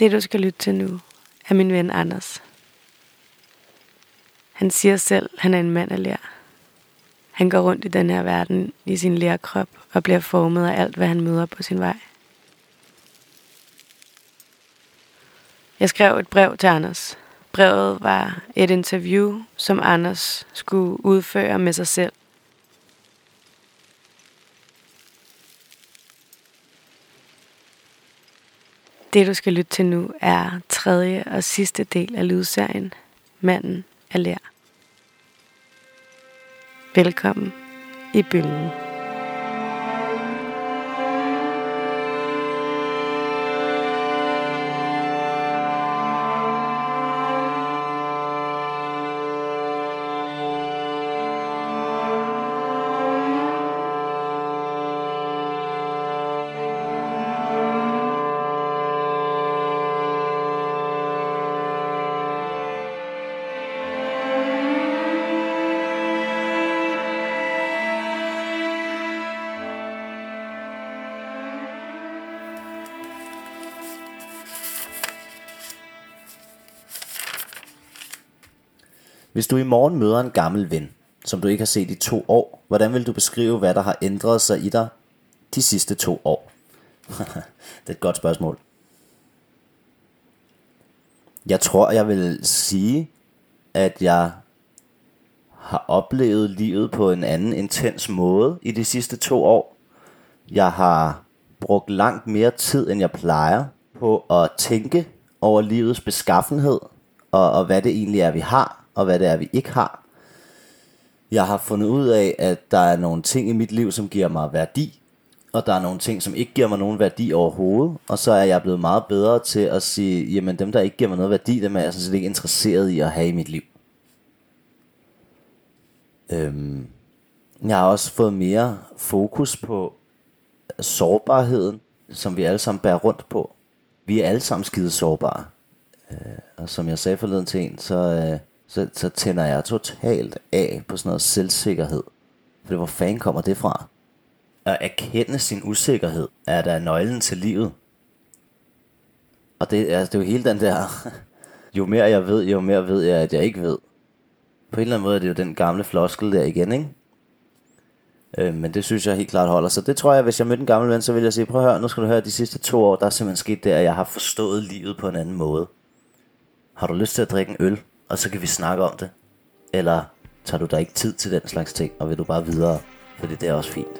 Det, du skal lytte til nu, er min ven Anders. Han siger selv, han er en mand af ler. Han går rundt i den her verden i sin lerkrop og bliver formet af alt, hvad han møder på sin vej. Jeg skrev et brev til Anders. Brevet var et interview, som Anders skulle udføre med sig selv. Det, du skal lytte til nu, er tredje og sidste del af lydserien Manden af ler. Velkommen i Bølgen. Hvis du i morgen møder en gammel ven, som du ikke har set i 2 år, hvordan vil du beskrive, hvad der har ændret sig i dig de sidste 2 år? Det er et godt spørgsmål. Jeg tror, jeg vil sige, at jeg har oplevet livet på en anden intens måde i de sidste 2 år. Jeg har brugt langt mere tid, end jeg plejer, på at tænke over livets beskaffenhed og hvad det egentlig er, vi har. Og hvad det er, vi ikke har. Jeg har fundet ud af, at der er nogle ting i mit liv, som giver mig værdi. Og der er nogle ting, som ikke giver mig nogen værdi overhovedet. Og så er jeg blevet meget bedre til at sige, jamen dem, der ikke giver mig noget værdi, dem er jeg sådan set ikke interesseret i at have i mit liv. Jeg har også fået mere fokus på sårbarheden, som vi alle sammen bærer rundt på. Vi er alle sammen skide sårbare. Og som jeg sagde forleden til en, så tænder jeg totalt af på sådan noget selvsikkerhed. For hvor fanden kommer det fra? At erkende sin usikkerhed er der nøglen til livet. Og det er jo hele den der, jo mere jeg ved, jo mere ved jeg, at jeg ikke ved. På en eller anden måde er det jo den gamle floskel der igen, ikke? Men det synes jeg helt klart holder. Så det tror jeg, hvis jeg mødte en gammel ven, så vil jeg sige, prøv at høre, nu skal du høre, de sidste 2 år, der er simpelthen sket det, at jeg har forstået livet på en anden måde. Har du lyst til at drikke en øl? Og så kan vi snakke om det. Eller tager du dig ikke tid til den slags ting, og vil du bare videre? For det er også fint.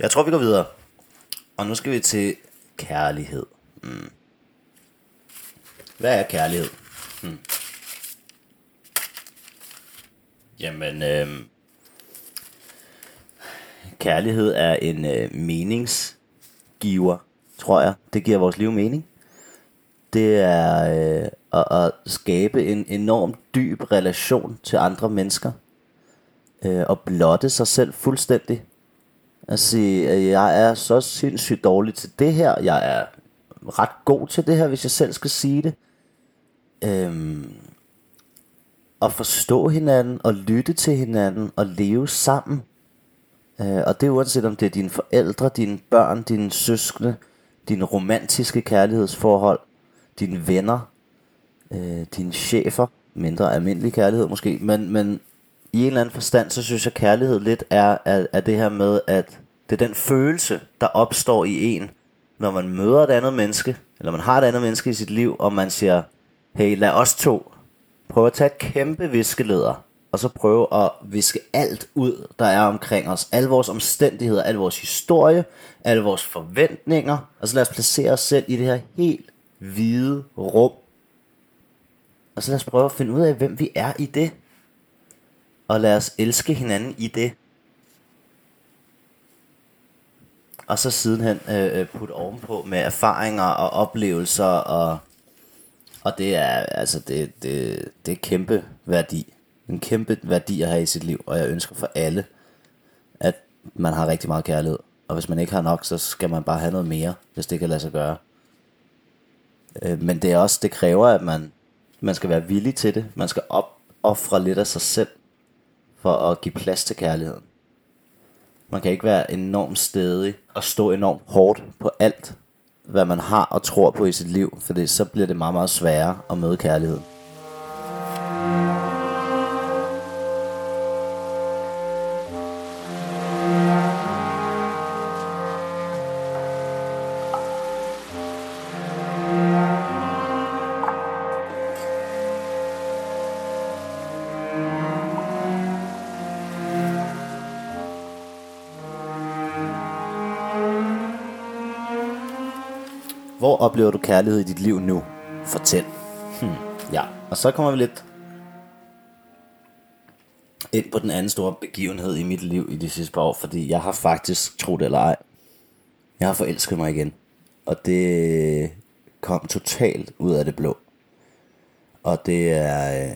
Jeg tror, vi går videre. Og nu skal vi til kærlighed. Hvad er kærlighed? Jamen, kærlighed er en meningsgiver, tror jeg. Det giver vores liv mening. Det er at skabe en enormt dyb relation til andre mennesker. Og blotte sig selv fuldstændig. At sige, jeg er så sindssygt dårlig til det her. Jeg er ret god til det her, hvis jeg selv skal sige det. At forstå hinanden, og lytte til hinanden, og leve sammen. Og det er uanset om det er dine forældre, dine børn, dine søskende, dine romantiske kærlighedsforhold, dine venner, dine chefer. Mindre almindelig kærlighed måske, men i en eller anden forstand, så synes jeg, kærlighed lidt er det her med, at det er den følelse, der opstår i en, når man møder et andet menneske, eller man har et andet menneske i sit liv, og man siger, hey, lad os to prøve at tage et kæmpe viskeleder, og så prøve at viske alt ud, der er omkring os. Alle vores omstændigheder, al vores historie, alle vores forventninger, og så lad os placere os selv i det her helt hvide rum. Og så lad os prøve at finde ud af, hvem vi er i det. Og lad os elske hinanden i det. og så sidenhen putte ovenpå med erfaringer og oplevelser, og det er altså det er kæmpe værdi. En kæmpe værdi at have i sit liv, og jeg ønsker for alle, at man har rigtig meget kærlighed. Og hvis man ikke har nok, så skal man bare have noget mere, hvis det kan lade sig gøre. Men det er også, det kræver, at man skal være villig til det. Man skal opofre lidt af sig selv for at give plads til kærligheden. Man kan ikke være enormt stædig og stå enormt hårdt på alt, hvad man har og tror på i sit liv, for så bliver det meget, meget sværere at møde kærligheden. Hvor oplever du kærlighed i dit liv nu? Fortæl. Ja, og så kommer vi lidt ind på den anden store begivenhed i mit liv i de sidste par år, fordi jeg har faktisk, tro det eller ej, jeg har forelsket mig igen. Og det kom totalt ud af det blå. Og det er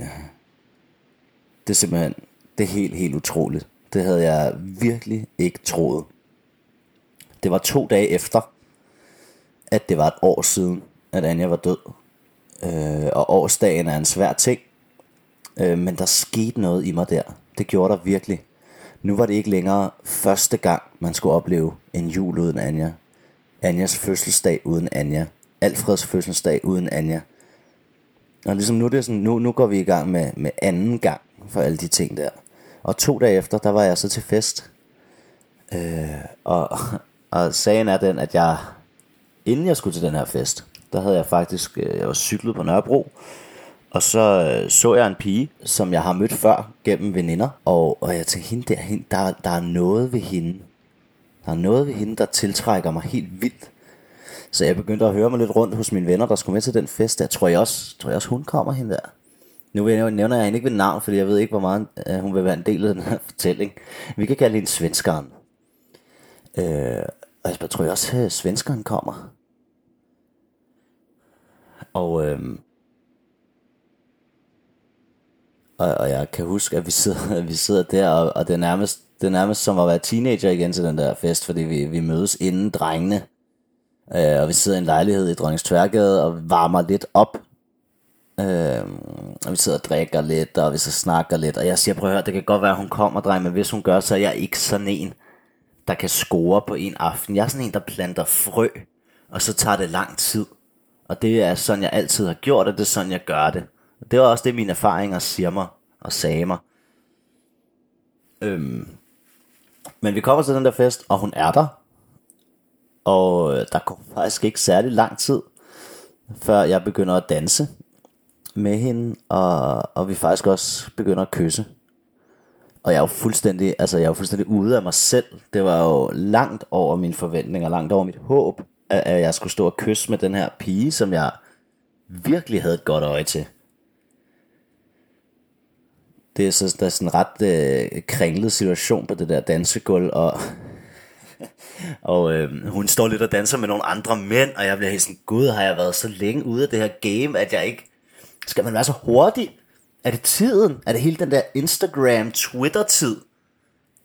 simpelthen, det er helt, helt utroligt. Det havde jeg virkelig ikke troet. Det var 2 dage efter, at det var 1 år siden, at Anja var død. Og årsdagen er en svær ting. Men der skete noget i mig der. Det gjorde der virkelig. Nu var det ikke længere første gang, man skulle opleve en jul uden Anja. Anjas fødselsdag uden Anja. Alfreds fødselsdag uden Anja. Og ligesom nu, det er sådan, nu går vi i gang med anden gang for alle de ting der. Og 2 dage efter, der var jeg så til fest. Og sagen er den, at jeg... Inden jeg skulle til den her fest, der havde jeg faktisk, jeg var cyklet på Nørrebro, og så jeg en pige, som jeg har mødt før gennem veninder, og jeg tænkte, hende der er noget ved hende. Der er noget ved hende, der tiltrækker mig helt vildt. Så jeg begyndte at høre mig lidt rundt hos mine venner, der skulle med til den fest. Jeg tror jeg også hun kommer, hende der. Nu nævner jeg hende ikke ved navn, fordi jeg ved ikke, hvor meget hun vil være en del af den her fortælling. Vi kan kalde hende svenskeren. Og jeg tror også, at svenskeren kommer. Og jeg kan huske, at vi sidder der, og det er nærmest som at være teenager igen til den der fest, fordi vi mødes inden drengene. Og vi sidder i en lejlighed i Dronningstværgade og varmer lidt op. Og vi sidder og drikker lidt, og vi så snakker lidt. Og jeg siger, prøv at høre, det kan godt være, at hun kommer, dreng, men hvis hun gør, så er jeg ikke sådan en, der kan score på en aften. Jeg er sådan en, der planter frø, og så tager det lang tid. Og det er sådan, jeg altid har gjort, og det er sådan, jeg gør det. Og det var også det, mine erfaringer siger mig og sagde mig. Men vi kommer til den der fest, og hun er der. Og der går faktisk ikke særlig lang tid, før jeg begynder at danse med hende, og vi faktisk også begynder at kysse. Og jeg er jo fuldstændig, ude af mig selv. Det var jo langt over mine forventninger, langt over mit håb, at jeg skulle stå og kysse med den her pige, som jeg virkelig havde et godt øje til. Det er sådan en ret kringlet situation på det der dansegulv, og hun står lidt og danser med nogle andre mænd, og jeg bliver helt sådan, gud, har jeg været så længe ude af det her game, at jeg ikke... Skal man være så hurtig? Er det tiden? Er det hele den der Instagram-Twitter-tid,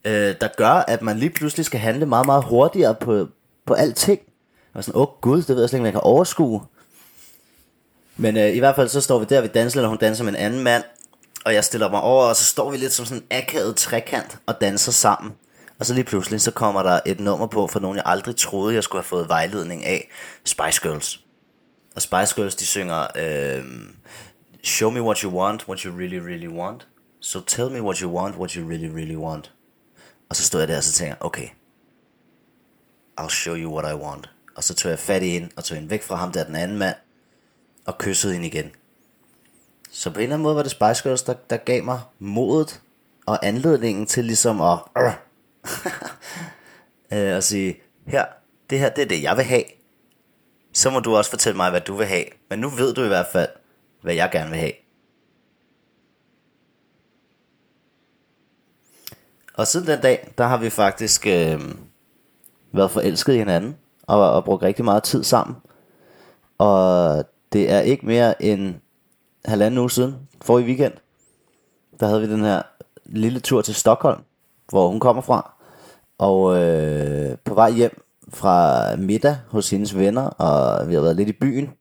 der gør, at man lige pludselig skal handle meget, meget hurtigere på alting? Og sådan, gud, det ved jeg slet ikke, om jeg kan overskue. Men i hvert fald så står vi der, vi danser, og hun danser med en anden mand, og jeg stiller mig over, og så står vi lidt som sådan en akavet trekant og danser sammen. Og så lige pludselig, så kommer der et nummer på for nogen, jeg aldrig troede, jeg skulle have fået vejledning af, Spice Girls. Og Spice Girls, de synger... Show me what you want, what you really, really want. So tell me what you want, what you really, really want. Og så stod jeg der, og så tænkte jeg, okay, I'll show you what I want. Og så tog jeg fat i hende, og tog hende væk fra ham, der den anden mand, og kyssede hende igen. Så på en eller anden måde var det Spice Girls, der gav mig modet og anledningen til ligesom at og sige, her, det er det, jeg vil have. Så må du også fortælle mig, hvad du vil have. Men nu ved du i hvert fald, hvad jeg gerne vil have. Og siden den dag, der har vi faktisk været forelsket i hinanden og brugt rigtig meget tid sammen. Og det er ikke mere end halvanden uge siden, forrige weekend, der havde vi den her lille tur til Stockholm, hvor hun kommer fra. Og på vej hjem fra middag hos hendes venner, og vi har været lidt i byen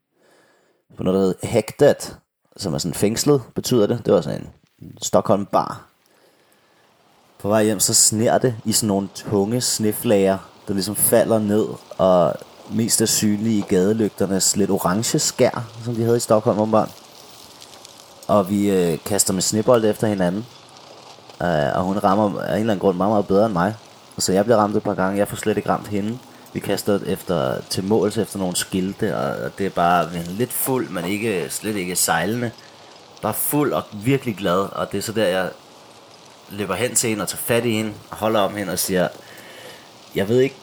på noget, der hedder Hektat, som er sådan fængslet, betyder det. Det var sådan en Stockholm bar. På vej hjem, så sner det i sådan nogle tunge sneflager, der ligesom falder ned, og mest er synlige i gadelygternes lidt orange skær, som de havde i Stockholm omvendt. Og vi kaster med snebold efter hinanden, og hun rammer af en eller anden grund meget, meget bedre end mig. Så jeg bliver ramt et par gange, jeg får slet ikke ramt hende. Vi kaster efter, til måls efter nogle skilte, og det er bare lidt fuld, men slet ikke sejlende. Bare fuld og virkelig glad, og det er så der, jeg løber hen til hende og tager fat i hende, holder om hende og siger, jeg ved ikke,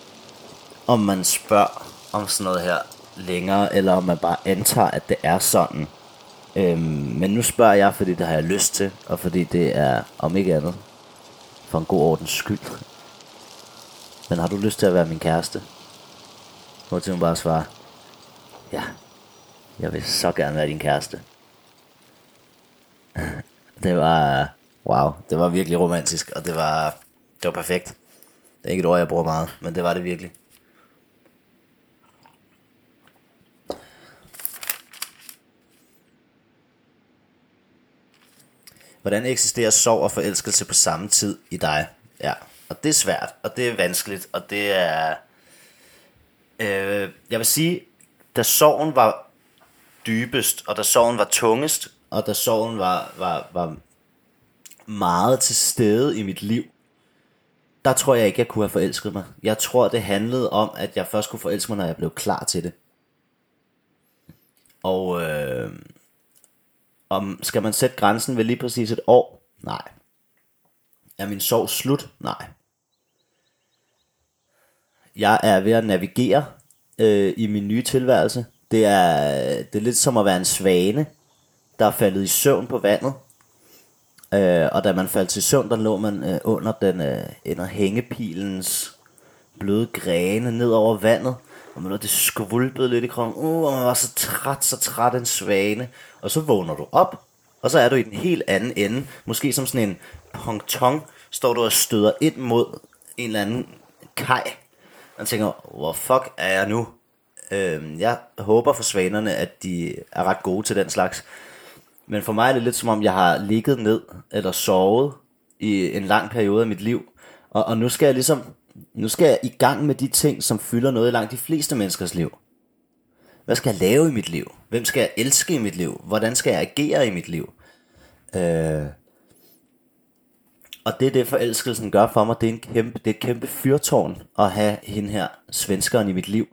om man spørger om sådan noget her længere, eller om man bare antager, at det er sådan. Men nu spørger jeg, fordi det har jeg lyst til, og fordi det er, om ikke andet, for en god ordens skyld. Men har du lyst til at være min kæreste? Hvor til hun bare svarer, ja, jeg vil så gerne være din kæreste. Det var, wow, det var virkelig romantisk, og det var perfekt. Det er ikke et ord, jeg bruger meget, men det var det virkelig. Hvordan eksisterer sorg og forelskelse på samme tid i dig? Ja. Og det er svært, og det er vanskeligt, og det er... jeg vil sige, da sorgen var dybest, og da sorgen var tungest, og da sorgen var meget til stede i mit liv, der tror jeg ikke, jeg kunne have forelsket mig. Jeg tror, det handlede om, at jeg først kunne forelske mig, når jeg blev klar til det. Og skal man sætte grænsen ved lige præcis et år? Nej. Er min sorg slut? Nej. Jeg er ved at navigere i min nye tilværelse. Det er lidt som at være en svane, der er faldet i søvn på vandet. Og da man faldt til søvn, der lå man under den under hængepilens bløde grene ned over vandet. Og man lå det skvulpede lidt i krogen. Og man var så træt en svane. Og så vågner du op. Og så er du i den helt anden ende. Måske som sådan en ponton, står du og støder ind mod en eller anden kaj. Og tænker, hvor fuck er jeg nu? Jeg håber for svanerne, at de er ret gode til den slags. Men for mig er det lidt som om, jeg har ligget ned eller sovet i en lang periode af mit liv. Og nu skal jeg ligesom, i gang med de ting, som fylder noget i langt de fleste menneskers liv. Hvad skal jeg lave i mit liv? Hvem skal jeg elske i mit liv? Hvordan skal jeg agere i mit liv? Og det forelskelsen gør for mig, det er et kæmpe fyrtårn at have hende her svenskeren i mit liv.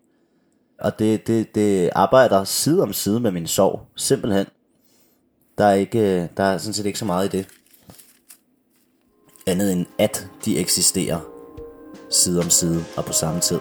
Og det arbejder side om side med min sorg, simpelthen. Der er sådan set ikke så meget i det. Andet end at de eksisterer side om side og på samme tid.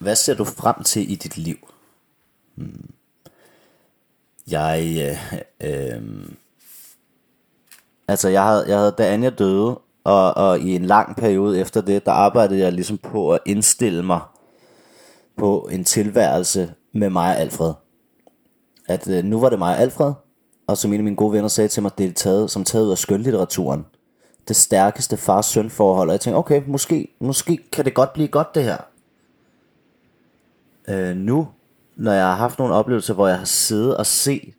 Hvad ser du frem til i dit liv? Jeg havde, da Anja døde, og i en lang periode efter det, der arbejdede jeg ligesom på at indstille mig på en tilværelse med mig og Alfred. At nu var det mig og Alfred, og som en af mine gode venner sagde til mig, det er taget ud af skønlitteraturen. Det stærkeste far-søn forhold, og jeg tænkte, okay, måske kan det godt blive godt det her. Nu, når jeg har haft nogle oplevelser, hvor jeg har siddet og set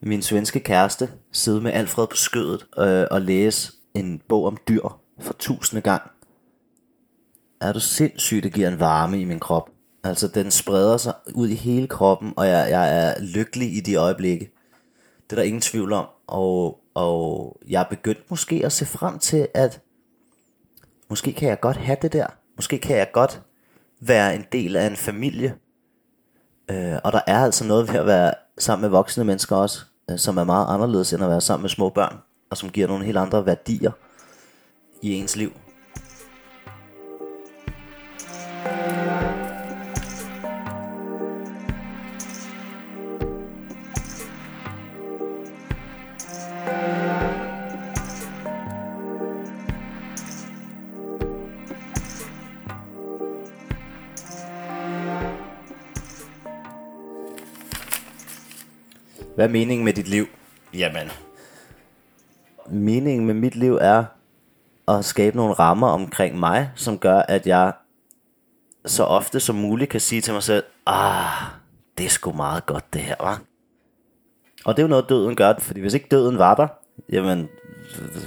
min svenske kæreste sidde med Alfred på skødet og læse en bog om dyr for 1000. gang, er du sindssygt, det giver en varme i min krop. Altså, den spreder sig ud i hele kroppen, og jeg er lykkelig i de øjeblikke. Det er der ingen tvivl om. Og jeg er begyndt måske at se frem til, at måske kan jeg godt have det der. Måske kan jeg godt være en del af en familie. Og der er altså noget ved at være sammen med voksne mennesker også, som er meget anderledes end at være sammen med små børn, og som giver nogle helt andre værdier i ens liv. Hvad er meningen med dit liv? Jamen, meningen med mit liv er at skabe nogle rammer omkring mig, som gør, at jeg så ofte som muligt kan sige til mig selv, det er sgu meget godt det her, hva? Og det er jo noget, døden gør, fordi hvis ikke døden var der, jamen,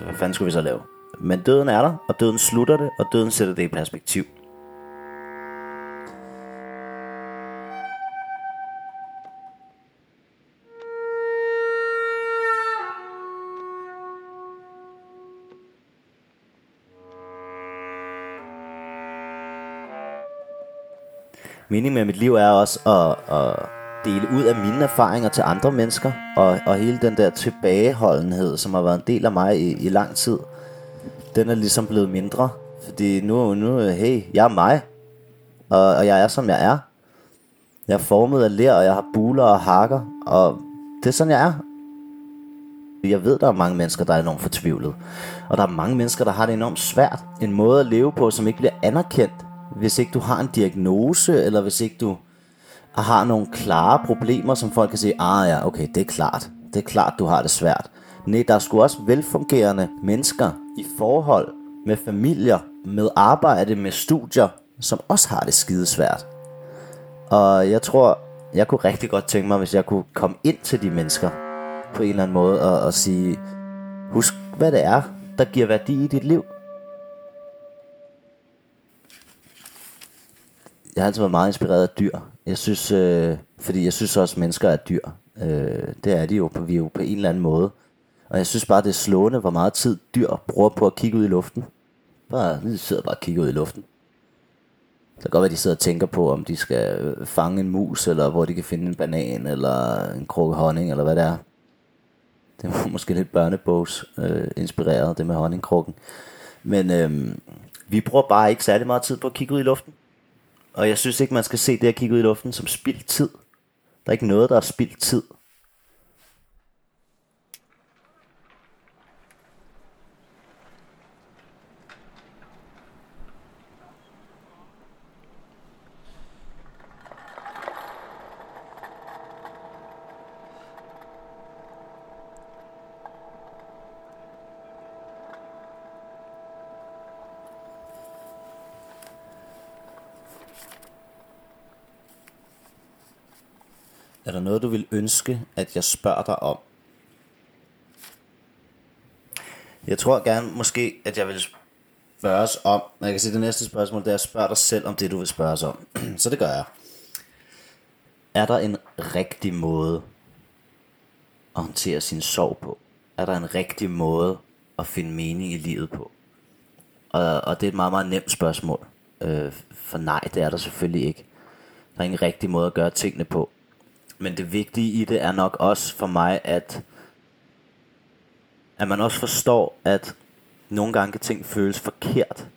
hvad fanden skulle vi så lave? Men døden er der, og døden slutter det, og døden sætter det i perspektiv. Meningen med mit liv er også at dele ud af mine erfaringer til andre mennesker, og hele den der tilbageholdenhed, som har været en del af mig i lang tid, den er ligesom blevet mindre, fordi nu hey, jeg er mig, og jeg er som jeg er. Jeg er formet af ler, og jeg har buler og hakker, og det er sådan jeg er. Jeg ved, der er mange mennesker, der er enormt fortvivlet, og der er mange mennesker, der har det enormt svært. En måde at leve på, som ikke bliver anerkendt, hvis ikke du har en diagnose, eller hvis ikke du har nogle klare problemer, som folk kan sige, ja, okay, det er klart, du har det svært. Nej, der er sgu også velfungerende mennesker i forhold med familier, med arbejde, med studier, som også har det skidesvært. Og jeg tror, jeg kunne rigtig godt tænke mig, hvis jeg kunne komme ind til de mennesker på en eller anden måde og sige, husk hvad det er, der giver værdi i dit liv. Jeg har altid været meget inspireret af dyr. Jeg synes, fordi jeg synes også, at mennesker er dyr. Det er de jo på en eller anden måde. Og jeg synes bare, det er slående, hvor meget tid dyr bruger på at kigge ud i luften. De sidder bare og kigger ud i luften. Så kan godt være, at de sidder og tænker på, om de skal fange en mus, eller hvor de kan finde en banan, eller en krukke honning, eller hvad det er. Det var måske lidt børnebogs inspireret, det med honningkrukken. Men vi bruger bare ikke særlig meget tid på at kigge ud i luften. Og jeg synes ikke, man skal se det at kigge ud i luften som spildt tid. Der er ikke noget, der er spildt tid. Er der noget, du vil ønske, at jeg spørger dig om? Jeg tror gerne måske, at jeg vil spørges om. Jeg kan sige, at det næste spørgsmål, det er at spørge dig selv om det, du vil spørges om. Så det gør jeg. Er der en rigtig måde at håndtere sin sorg på? Er der en rigtig måde at finde mening i livet på? Og det er et meget, meget nemt spørgsmål. For nej, det er der selvfølgelig ikke. Der er ingen rigtig måde at gøre tingene på. Men det vigtige i det er nok også for mig, at man også forstår, at nogle gange kan ting føles forkert.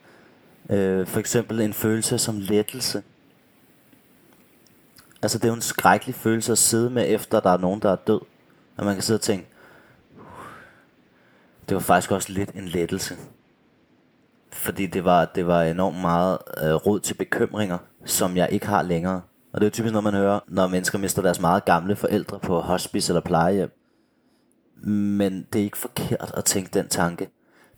For eksempel en følelse som lettelse. Altså det er jo en skrækkelig følelse at sidde med, efter der er nogen, der er død. Og man kan sidde og tænke, det var faktisk også lidt en lettelse. Fordi det var enormt meget rod til bekymringer, som jeg ikke har længere. Og det er jo typisk noget, man hører, når mennesker mister deres meget gamle forældre på hospice eller plejehjem. Men det er ikke forkert at tænke den tanke.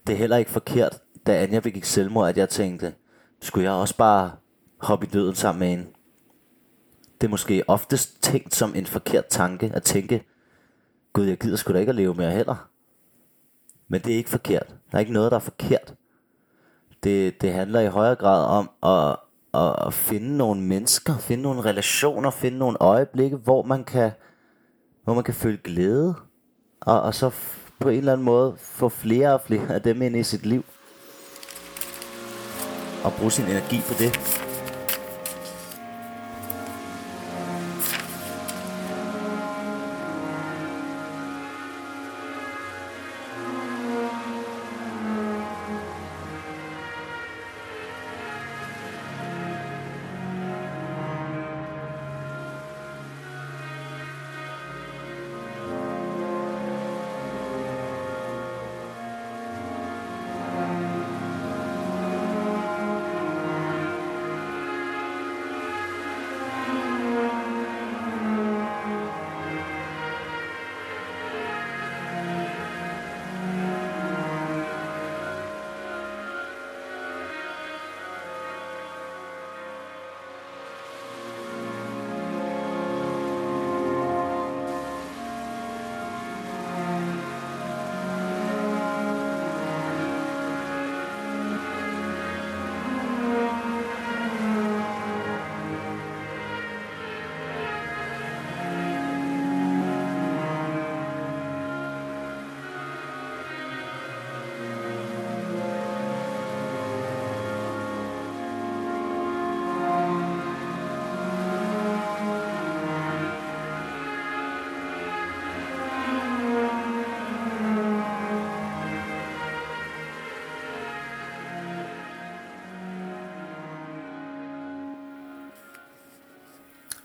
Det er heller ikke forkert, da Anja begik selvmord, at jeg tænkte, skulle jeg også bare hoppe i døden sammen med hende? Det er måske oftest tænkt som en forkert tanke at tænke, gud, jeg gider sgu da ikke at leve mere heller. Men det er ikke forkert. Der er ikke noget, der er forkert. Det handler i højere grad om at finde nogle mennesker, finde nogle relationer, finde nogle øjeblikke, hvor man kan føle glæde, og så på en eller anden måde få flere og flere af dem ind i sit liv, og bruge sin energi på det.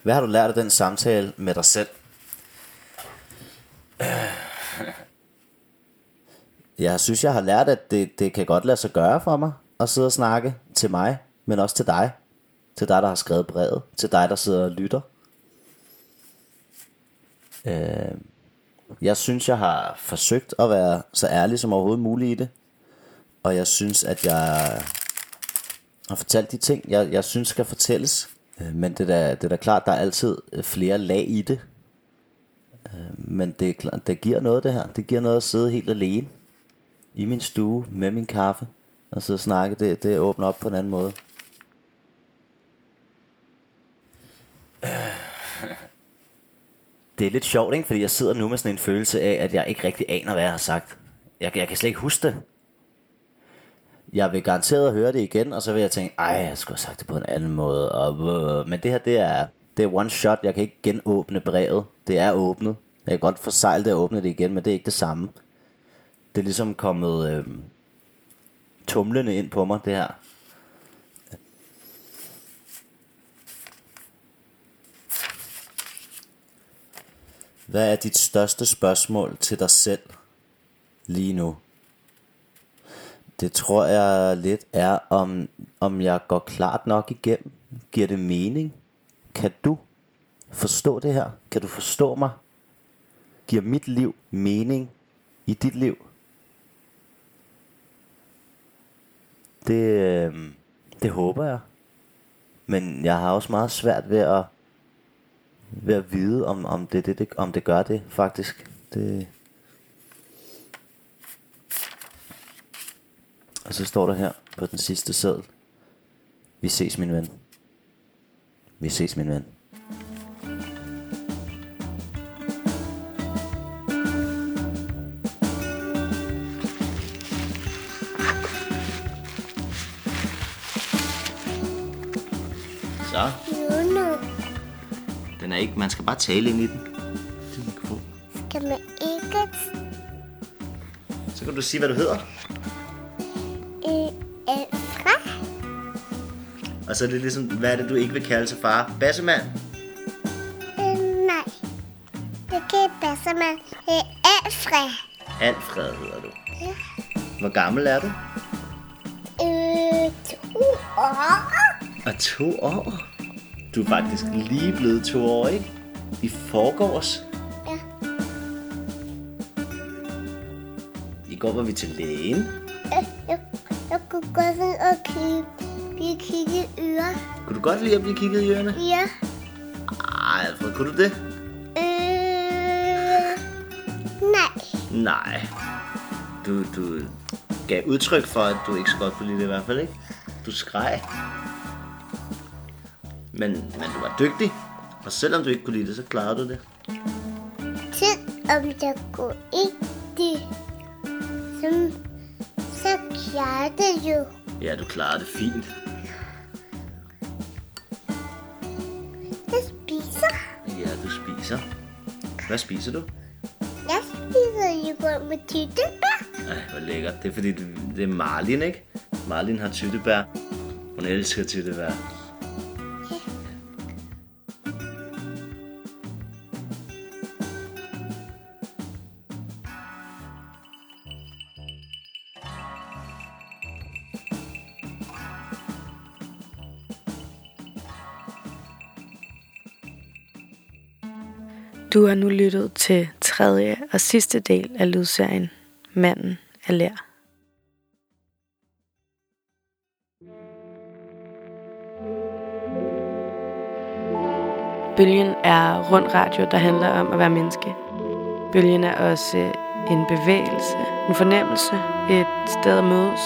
Hvad har du lært af den samtale med dig selv? Jeg synes, jeg har lært, at det kan godt lade sig gøre for mig at sidde og snakke til mig, men også til dig. Til dig, der har skrevet brevet. Til dig, der sidder og lytter. Jeg synes, jeg har forsøgt at være så ærlig som overhovedet muligt i det. Og jeg synes, at jeg har fortalt de ting, jeg synes skal fortælles. Men det er da klart, der er altid flere lag i det. Men det er klart, det giver noget, det her. Det giver noget at sidde helt alene i min stue med min kaffe og sidde og snakke. Det åbner op på en anden måde. Det er lidt sjovt, ikke? Fordi jeg sidder nu med sådan en følelse af, at jeg ikke rigtig aner, hvad jeg har sagt. Jeg kan slet ikke huske det. Jeg vil garanteret høre det igen, og så vil jeg tænke, ej, jeg skulle have sagt det på en anden måde. Men det her, det er one shot. Jeg kan ikke genåbne brevet. Det er åbnet. Jeg kan godt forsegle det og åbne det igen, men det er ikke det samme. Det er ligesom kommet tumlende ind på mig, det her. Hvad er dit største spørgsmål til dig selv lige nu? Det tror jeg lidt er, om jeg går klart nok igennem. Giver det mening? Kan du forstå det her? Kan du forstå mig? Giver mit liv mening i dit liv? Det håber jeg. Men jeg har også meget svært ved at vide, om det gør det faktisk. Og så står der her på den sidste seddel: vi ses, min ven. Vi ses, min ven. Så. Den er ikke, man skal bare tale ind i den. Skal man ikke? Så kan du sige, hvad du hedder. Og så er det ligesom, hvad er det, du ikke vil kalde sig, far? Bassemand? Nej. Det kan ikke bassemand. Det er Alfred. Alfred hedder du. Ja. Hvor gammel er du? 2 år. Og 2 år? Du er faktisk lige blevet 2 år, ikke? I forgårs. Ja. I går var vi til lægen. Jeg kunne godt lide at blive kigget i ører. Kunne du godt lide at blive kigget i ørerne? Ja. Ej, Alfred, kunne du det? Nej. Nej. Du gav udtryk for, at du ikke så godt kunne lide det i hvert fald, ikke? Du skreg. Men du var dygtig, og selvom du ikke kunne lide det, så klarede du det. Selvom jeg kunne ikke det, så klarede det jo. Ja, du klarede det fint. Jeg spiser. Ja, du spiser. Hvad spiser du? Jeg spiser yoghurt med tyttebær. Ej, hvor lækkert. Det er fordi, det er Marlin, ikke? Marlin har tyttebær. Hun elsker tyttebær. Du har nu lyttet til 3. og sidste del af lydserien Manden af ler. Bølgen er rund radio, der handler om at være menneske. Bølgen er også en bevægelse, en fornemmelse, et sted at mødes.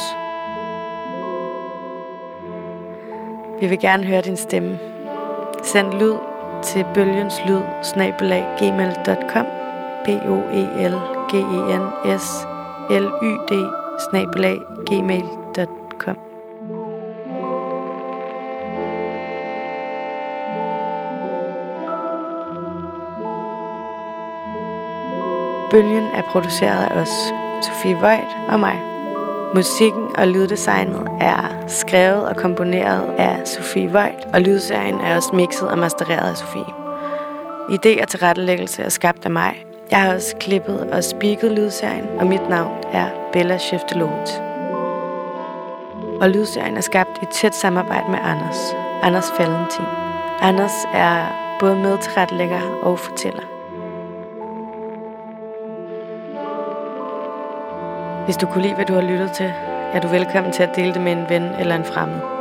Vi vil gerne høre din stemme. Send lyd til bølgenslyd@gmail.com. bølgenslyd@gmail.com. Bølgen er produceret af os, Sofie Voight og mig. Musikken og lyddesignet er skrevet og komponeret af Sofie Voight, og lydserien er også mixet og mastereret af Sofie. Idé og tilrettelæggelse er skabt af mig. Jeg har også klippet og speaket lydserien, og mit navn er Bella Scheftelowitz. Og lydserien er skabt i tæt samarbejde med Anders Fallentin. Anders er både medtilrettelægger og fortæller. Hvis du kunne lide, hvad du har lyttet til, er du velkommen til at dele det med en ven eller en fremmed.